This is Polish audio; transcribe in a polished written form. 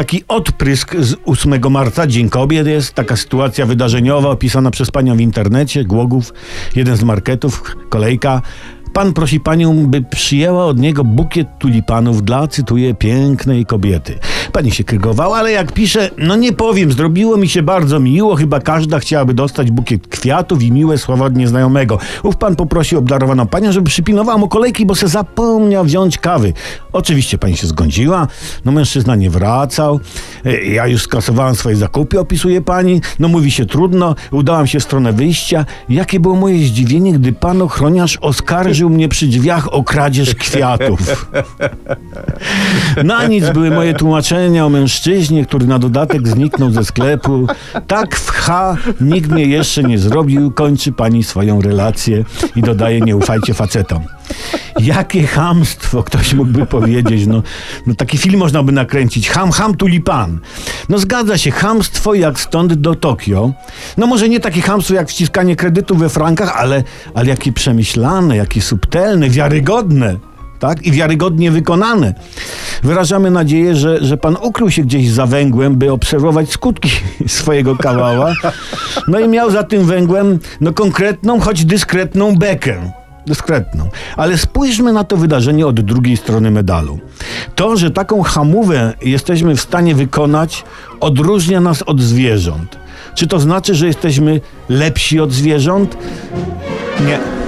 taki odprysk z 8 marca, Dzień Kobiet jest, taka sytuacja wydarzeniowa opisana przez panią w internecie, Głogów, jeden z marketów, kolejka. Pan prosi panią, by przyjęła od niego bukiet tulipanów dla, cytuję, pięknej kobiety. Pani się krygowała, ale jak pisze, no nie powiem, zrobiło mi się bardzo miło, chyba każda chciałaby dostać bukiet kwiatów i miłe słowa od nieznajomego. Ów pan poprosił obdarowaną panią, żeby przypilnowała mu kolejki, bo se zapomniał wziąć kawy. Oczywiście pani się zgodziła, no mężczyzna nie wracał, ja już skasowałam swoje zakupy, opisuje pani, no mówi się trudno, udałam się w stronę wyjścia. Jakie było moje zdziwienie, gdy pan ochroniarz oskarżył mnie przy drzwiach o kradzież kwiatów. Na nic były moje tłumaczenia o mężczyźnie, który na dodatek zniknął ze sklepu. Tak w H nikt mnie jeszcze nie zrobił, kończy pani swoją relację i dodaje, nie ufajcie facetom. Jakie chamstwo, ktoś mógłby powiedzieć. No taki film można by nakręcić. Ham tulipan. No zgadza się, chamstwo jak stąd do Tokio. No może nie takie chamstwo jak wciskanie kredytu we frankach, ale jakie przemyślane, jakie subtelne, wiarygodne, tak? I wiarygodnie wykonane. Wyrażamy nadzieję, że pan ukrył się gdzieś za węgłem, by obserwować skutki swojego kawała. No i miał za tym węgłem konkretną, choć dyskretną bekę. Dyskretną. Ale spójrzmy na to wydarzenie od drugiej strony medalu. To, że taką hamówę jesteśmy w stanie wykonać, odróżnia nas od zwierząt. Czy to znaczy, że jesteśmy lepsi od zwierząt? Nie.